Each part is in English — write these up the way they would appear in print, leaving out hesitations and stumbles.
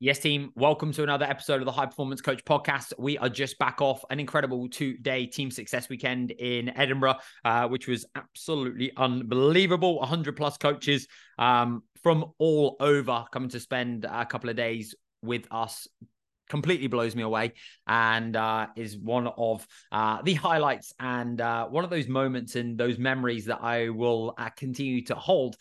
Yes, team. Welcome to another episode of the High Performance Coach Podcast. We are just back off an incredible two-day team success weekend in Edinburgh, which was absolutely unbelievable. 100+ coaches from all over coming to spend a couple of days with us. Completely blows me away and is one of the highlights and one of those moments and those memories that I will continue to hold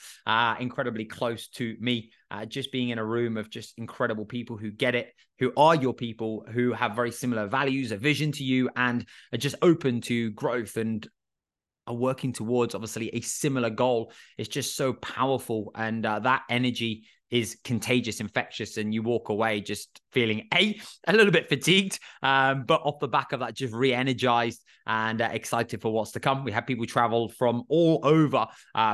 incredibly close to me. Just being in a room of just incredible people who get it, who are your people, who have very similar values, a vision to you, and are just open to growth and are working towards obviously a similar goal. It's just so powerful, and that energy is contagious, infectious, and you walk away just feeling a little bit fatigued, but off the back of that, just re-energized and excited for what's to come. We had people travel from all over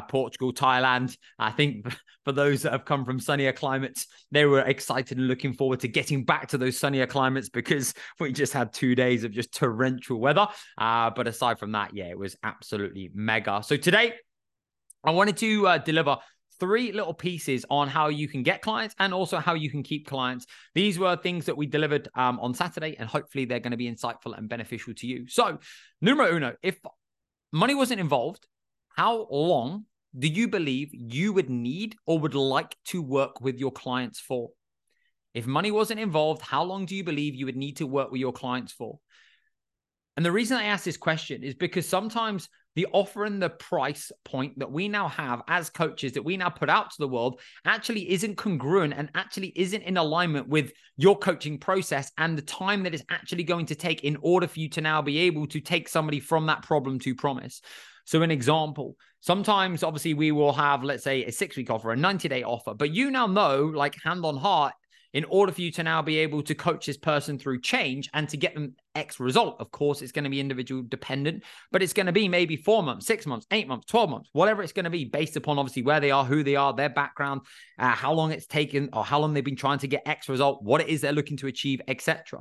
Portugal, Thailand. I think for those that have come from sunnier climates, they were excited and looking forward to getting back to those sunnier climates because we just had 2 days of just torrential weather. But aside from that, yeah, it was absolutely mega. So today, I wanted to deliver three little pieces on how you can get clients and also how you can keep clients. These were things that we delivered on Saturday, and hopefully they're going to be insightful and beneficial to you. So, numero uno, if money wasn't involved, how long do you believe you would need or would like to work with your clients for? If money wasn't involved, how long do you believe you would need to work with your clients for? And the reason I ask this question is because sometimes the offer and the price point that we now have as coaches that we now put out to the world actually isn't congruent and actually isn't in alignment with your coaching process and the time that it's actually going to take in order for you to now be able to take somebody from that problem to promise. So an example, sometimes obviously we will have, let's say, a 6-week offer, a 90-day offer, but you now know, like hand on heart, in order for you to now be able to coach this person through change and to get them X result, of course, it's going to be individual dependent, but it's going to be maybe 4 months, 6 months, 8 months, 12 months, whatever it's going to be based upon obviously where they are, who they are, their background, how long it's taken or how long they've been trying to get X result, what it is they're looking to achieve, etc.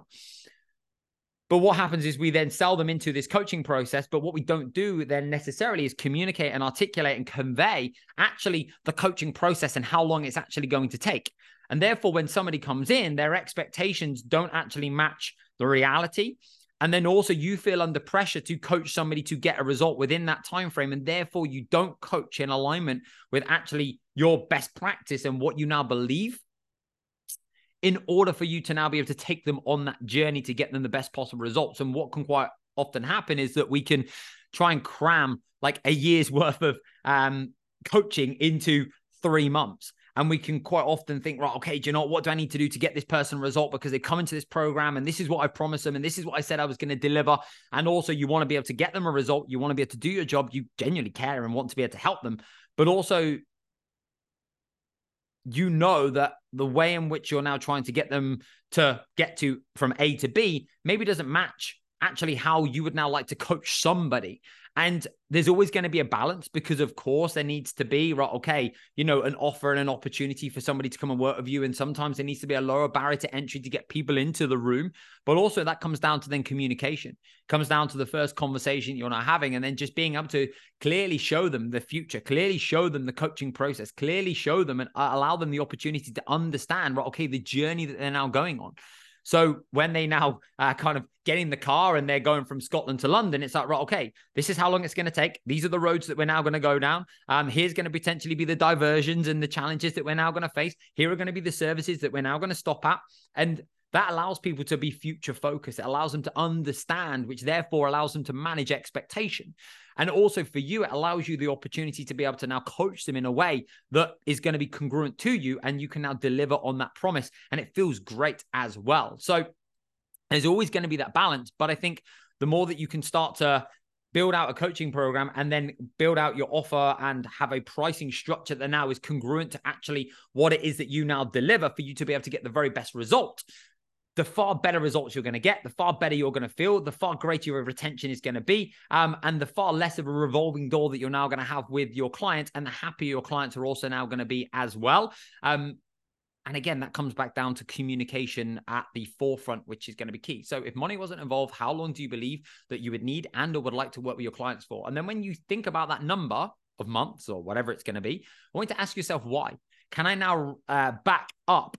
But what happens is we then sell them into this coaching process. But what we don't do then necessarily is communicate and articulate and convey actually the coaching process and how long it's actually going to take. And therefore, when somebody comes in, their expectations don't actually match the reality. And then also you feel under pressure to coach somebody to get a result within that time frame. And therefore, you don't coach in alignment with actually your best practice and what you now believe in order for you to now be able to take them on that journey to get them the best possible results. And what can quite often happen is that we can try and cram like a year's worth of coaching into 3 months. And we can quite often think, right, okay, do you know what do I need to do to get this person a result? Because they come into this program and this is what I promised them and this is what I said I was going to deliver. And also you want to be able to get them a result. You want to be able to do your job. You genuinely care and want to be able to help them. But also you know that the way in which you're now trying to get them to get to from A to B maybe doesn't match actually how you would now like to coach somebody. And there's always going to be a balance because, of course, there needs to be, right, okay, you know, an offer and an opportunity for somebody to come and work with you. And sometimes there needs to be a lower barrier to entry to get people into the room. But also that comes down to then communication. It comes down to the first conversation you're not having and then just being able to clearly show them the future, clearly show them the coaching process, clearly show them and allow them the opportunity to understand, right, okay, the journey that they're now going on. So when they now kind of get in the car and they're going from Scotland to London, it's like, right, okay, this is how long it's going to take. These are the roads that we're now going to go down. Here's going to potentially be the diversions and the challenges that we're now going to face. Here are going to be the services that we're now going to stop at. And that allows people to be future focused. It allows them to understand, which therefore allows them to manage expectation. And also for you, it allows you the opportunity to be able to now coach them in a way that is going to be congruent to you. And you can now deliver on that promise. And it feels great as well. So there's always going to be that balance. But I think the more that you can start to build out a coaching program and then build out your offer and have a pricing structure that now is congruent to actually what it is that you now deliver for you to be able to get the very best result, the far better results you're going to get, the far better you're going to feel, the far greater your retention is going to be, and the far less of a revolving door that you're now going to have with your clients, and the happier your clients are also now going to be as well. And again, that comes back down to communication at the forefront, which is going to be key. So if money wasn't involved, how long do you believe that you would need and or would like to work with your clients for? And then when you think about that number of months or whatever it's going to be, I want you to ask yourself why. Can I now back up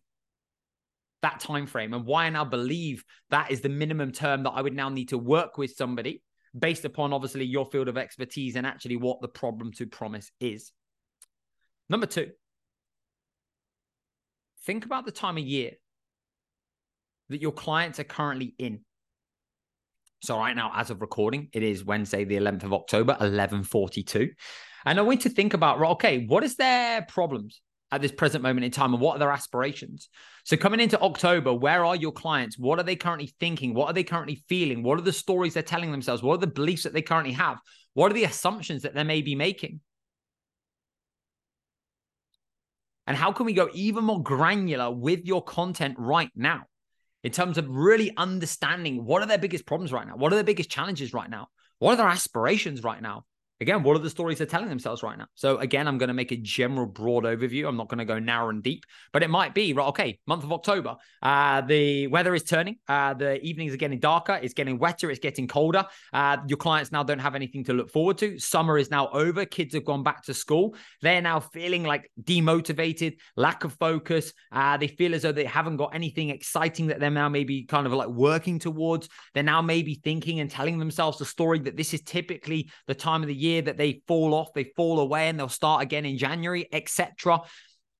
that time frame, and why I now believe that is the minimum term that I would now need to work with somebody based upon obviously your field of expertise and actually what the problem to promise is. Number two, think about the time of year that your clients are currently in. So right now, as of recording, it is Wednesday, the 11th of October, 11:42. And I want to think about, okay, what is their problems at this present moment in time, and what are their aspirations? So coming into October, where are your clients? What are they currently thinking? What are they currently feeling? What are the stories they're telling themselves? What are the beliefs that they currently have? What are the assumptions that they may be making? And how can we go even more granular with your content right now in terms of really understanding what are their biggest problems right now? What are their biggest challenges right now? What are their aspirations right now? Again, what are the stories they're telling themselves right now? So again, I'm going to make a general broad overview. I'm not going to go narrow and deep, but it might be, right, okay, month of October, the weather is turning. The evenings are getting darker. It's getting wetter. It's getting colder. Your clients now don't have anything to look forward to. Summer is now over. Kids have gone back to school. They're now feeling like demotivated, lack of focus. They feel as though they haven't got anything exciting that they're now maybe kind of like working towards. They're now maybe thinking and telling themselves the story that this is typically the time of the year that they fall off, they fall away, and they'll start again in January, etc.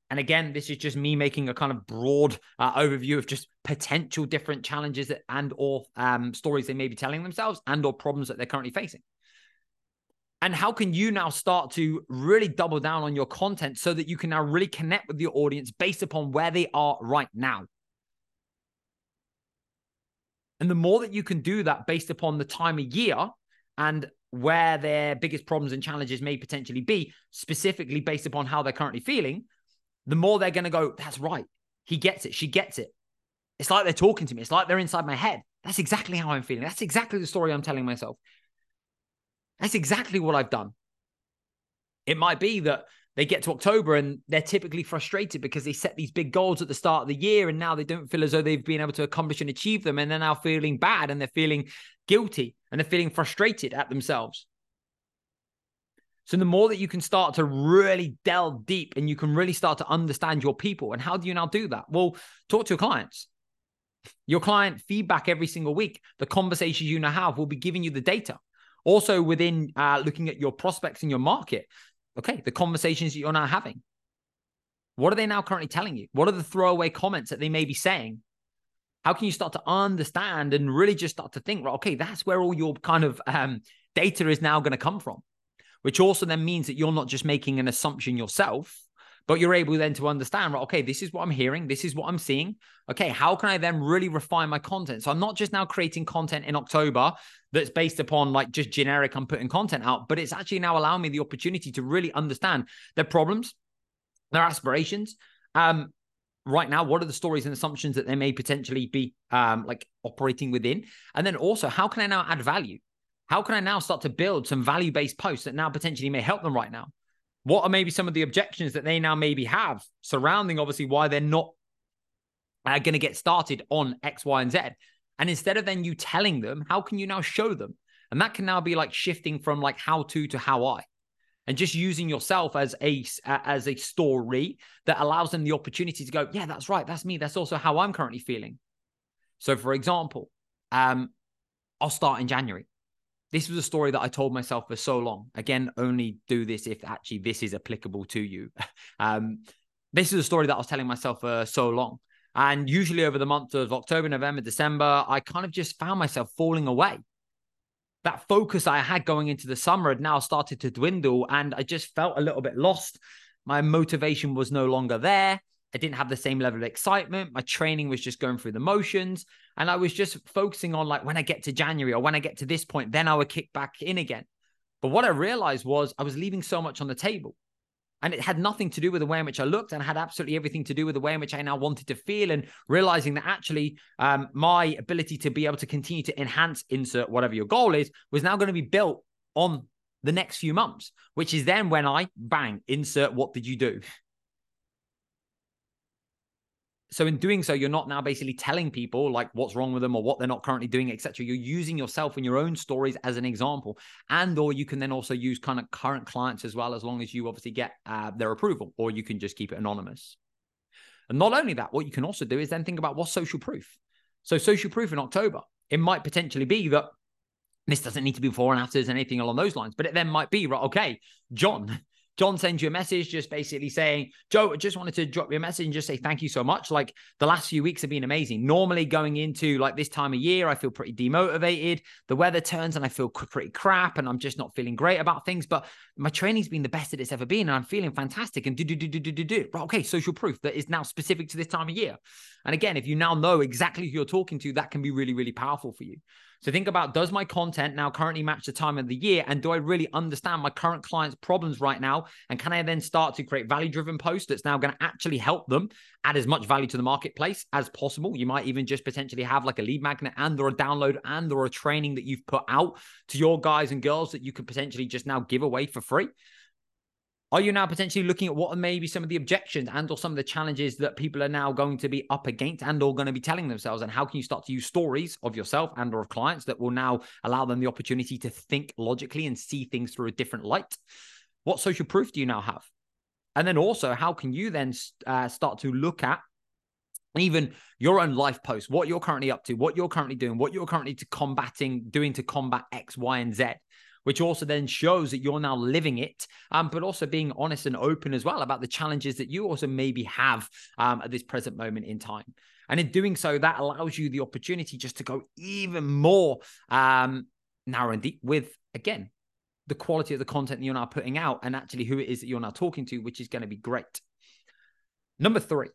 And again, this is just me making a kind of broad overview of just potential different challenges and or stories they may be telling themselves and or problems that they're currently facing. And how can you now start to really double down on your content so that you can now really connect with your audience based upon where they are right now? And the more that you can do that based upon the time of year and where their biggest problems and challenges may potentially be, specifically based upon how they're currently feeling, the more they're going to go, that's right. He gets it. She gets it. It's like they're talking to me. It's like they're inside my head. That's exactly how I'm feeling. That's exactly the story I'm telling myself. That's exactly what I've done. It might be that they get to October and they're typically frustrated because they set these big goals at the start of the year and now they don't feel as though they've been able to accomplish and achieve them, and they're now feeling bad and they're feeling guilty and they're feeling frustrated at themselves. So the more that you can start to really delve deep and you can really start to understand your people. And how do you now do that? Well, talk to your clients. Your client feedback every single week, the conversations you now have will be giving you the data. Also within looking at your prospects in your market, okay, the conversations that you're now having. What are they now currently telling you? What are the throwaway comments that they may be saying? How can you start to understand and really just start to think, right, okay, that's where all your kind of data is now going to come from, which also then means that you're not just making an assumption yourself, but you're able then to understand, right, okay, this is what I'm hearing. This is what I'm seeing. Okay, how can I then really refine my content? So I'm not just now creating content in October that's based upon like just generic, I'm putting content out, but it's actually now allowing me the opportunity to really understand their problems, their aspirations. Right now, what are the stories and assumptions that they may potentially be like operating within? And then also, how can I now add value? How can I now start to build some value-based posts that now potentially may help them right now? What are maybe some of the objections that they now maybe have surrounding, obviously, why they're not going to get started on X, Y, and Z? And instead of then you telling them, how can you now show them? And that can now be like shifting from like how to how I, and just using yourself as a story that allows them the opportunity to go, yeah, that's right. That's me. That's also how I'm currently feeling. So for example, I'll start in January. This was a story that I told myself for so long. Again, only do this if actually this is applicable to you. This is a story that I was telling myself for so long. And usually over the months of October, November, December, I kind of just found myself falling away. That focus I had going into the summer had now started to dwindle and I just felt a little bit lost. My motivation was no longer there. I didn't have the same level of excitement. My training was just going through the motions. And I was just focusing on like when I get to January or when I get to this point, then I would kick back in again. But what I realized was I was leaving so much on the table. And it had nothing to do with the way in which I looked and had absolutely everything to do with the way in which I now wanted to feel, and realizing that actually my ability to be able to continue to enhance, insert whatever your goal is, was now going to be built on the next few months, which is then when I bang, insert what did you do? So in doing so, you're not now basically telling people like what's wrong with them or what they're not currently doing, etc. You're using yourself and your own stories as an example, and or you can then also use kind of current clients as well, as long as you obviously get their approval, or you can just keep it anonymous. And not only that, what you can also do is then think about what's social proof. So social proof in October, it might potentially be that this doesn't need to be before and afters, anything along those lines, but it then might be, right, okay, John sends you a message just basically saying, Joe, I just wanted to drop you a message and just say thank you so much. Like, the last few weeks have been amazing. Normally going into like this time of year, I feel pretty demotivated. The weather turns and I feel pretty crap and I'm just not feeling great about things. But my training's been the best that it's ever been and I'm feeling fantastic and do. Right, okay, social proof that is now specific to this time of year. And again, if you now know exactly who you're talking to, that can be really, really powerful for you. So think about, does my content now currently match the time of the year? And do I really understand my current client's problems right now? And can I then start to create value-driven posts that's now going to actually help them add as much value to the marketplace as possible? You might even just potentially have like a lead magnet and or a download and or a training that you've put out to your guys and girls that you could potentially just now give away for free. Are you now potentially looking at what are maybe some of the objections and or some of the challenges that people are now going to be up against and or going to be telling themselves? And how can you start to use stories of yourself and or of clients that will now allow them the opportunity to think logically and see things through a different light? What social proof do you now have? And then also, how can you then start to look at even your own life posts, what you're currently up to, what you're currently doing, what you're currently doing to combat X, Y, and Z? Which also then shows that you're now living it, but also being honest and open as well about the challenges that you also maybe have at this present moment in time. And in doing so, that allows you the opportunity just to go even more narrow and deep with, again, the quality of the content that you're now putting out and actually who it is that you're now talking to, which is going to be great. Number three,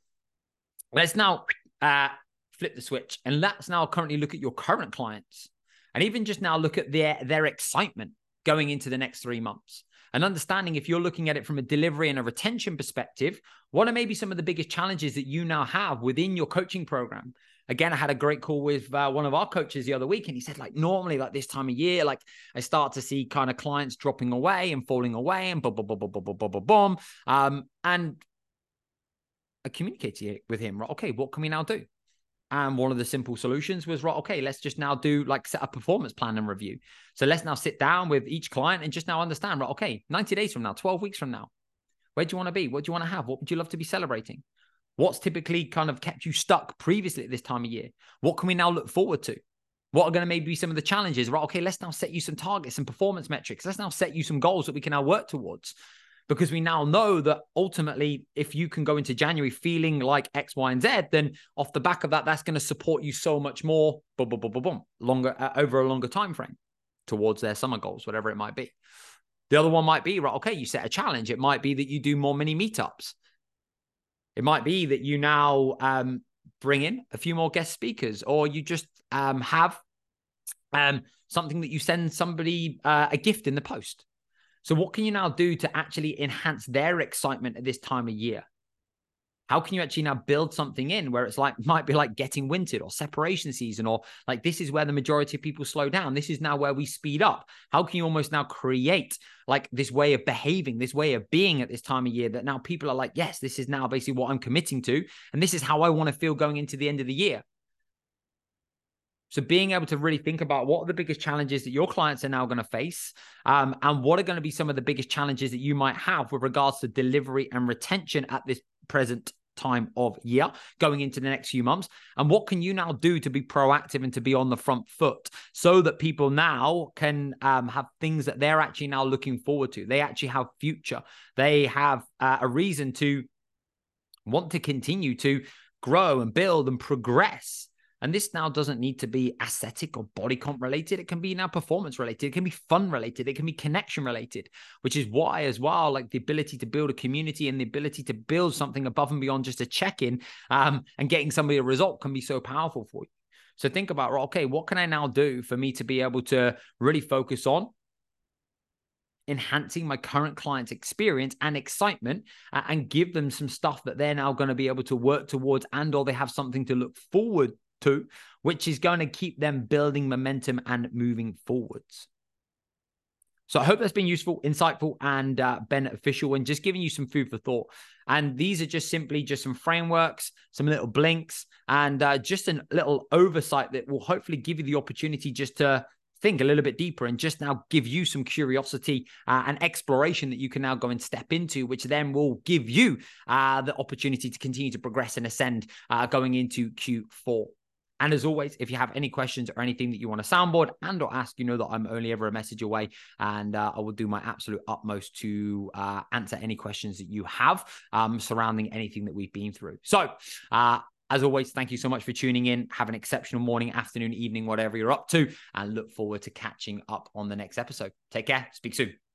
let's now flip the switch and let's now currently look at your current clients. And even just now look at their excitement going into the next 3 months and understanding if you're looking at it from a delivery and a retention perspective, what are maybe some of the biggest challenges that you now have within your coaching program? Again, I had a great call with one of our coaches the other week, and he said, like, normally, like this time of year, like I start to see kind of clients dropping away and falling away and and I communicated with him, right? Okay, what can we now do? And one of the simple solutions was, right, okay, let's just now do like set a performance plan and review. So let's now sit down with each client and just now understand, right, okay, 90 days from now, 12 weeks from now, where do you want to be? What do you want to have? What would you love to be celebrating? What's typically kind of kept you stuck previously at this time of year? What can we now look forward to? What are going to maybe be some of the challenges? Right, okay, let's now set you some targets and performance metrics. Let's now set you some goals that we can now work towards. Because we now know that ultimately, if you can go into January feeling like X, Y, and Z, then off the back of that, that's going to support you so much more longer over a longer time frame towards their summer goals, whatever it might be. The other one might be, right, okay, you set a challenge. It might be that you do more mini meetups. It might be that you now bring in a few more guest speakers, or you just have something that you send somebody a gift in the post. So what can you now do to actually enhance their excitement at this time of year? How can you actually now build something in where it's like, might be like getting wintered or separation season, or like, this is where the majority of people slow down. This is now where we speed up. How can you almost now create like this way of behaving, this way of being at this time of year that now people are like, yes, this is now basically what I'm committing to. And this is how I want to feel going into the end of the year. So being able to really think about what are the biggest challenges that your clients are now going to face, and what are going to be some of the biggest challenges that you might have with regards to delivery and retention at this present time of year going into the next few months. And what can you now do to be proactive and to be on the front foot so that people now can have things that they're actually now looking forward to. They actually have future. They have a reason to want to continue to grow and build and progress. And this now doesn't need to be aesthetic or body comp related. It can be now performance related. It can be fun related. It can be connection related, which is why as well, like the ability to build a community and the ability to build something above and beyond just a check-in and getting somebody a result can be so powerful for you. So think about, right, okay, what can I now do for me to be able to really focus on enhancing my current client's experience and excitement and give them some stuff that they're now going to be able to work towards and or they have something to look forward to, which is going to keep them building momentum and moving forwards. So I hope that's been useful, insightful, and beneficial, and just giving you some food for thought. And these are just simply just some frameworks, some little blinks, and just a little oversight that will hopefully give you the opportunity just to think a little bit deeper and just now give you some curiosity and exploration that you can now go and step into, which then will give you the opportunity to continue to progress and ascend going into Q4. And as always, if you have any questions or anything that you want to soundboard and or ask, you know that I'm only ever a message away, and I will do my absolute utmost to answer any questions that you have surrounding anything that we've been through. So as always, thank you so much for tuning in. Have an exceptional morning, afternoon, evening, whatever you're up to, and look forward to catching up on the next episode. Take care. Speak soon.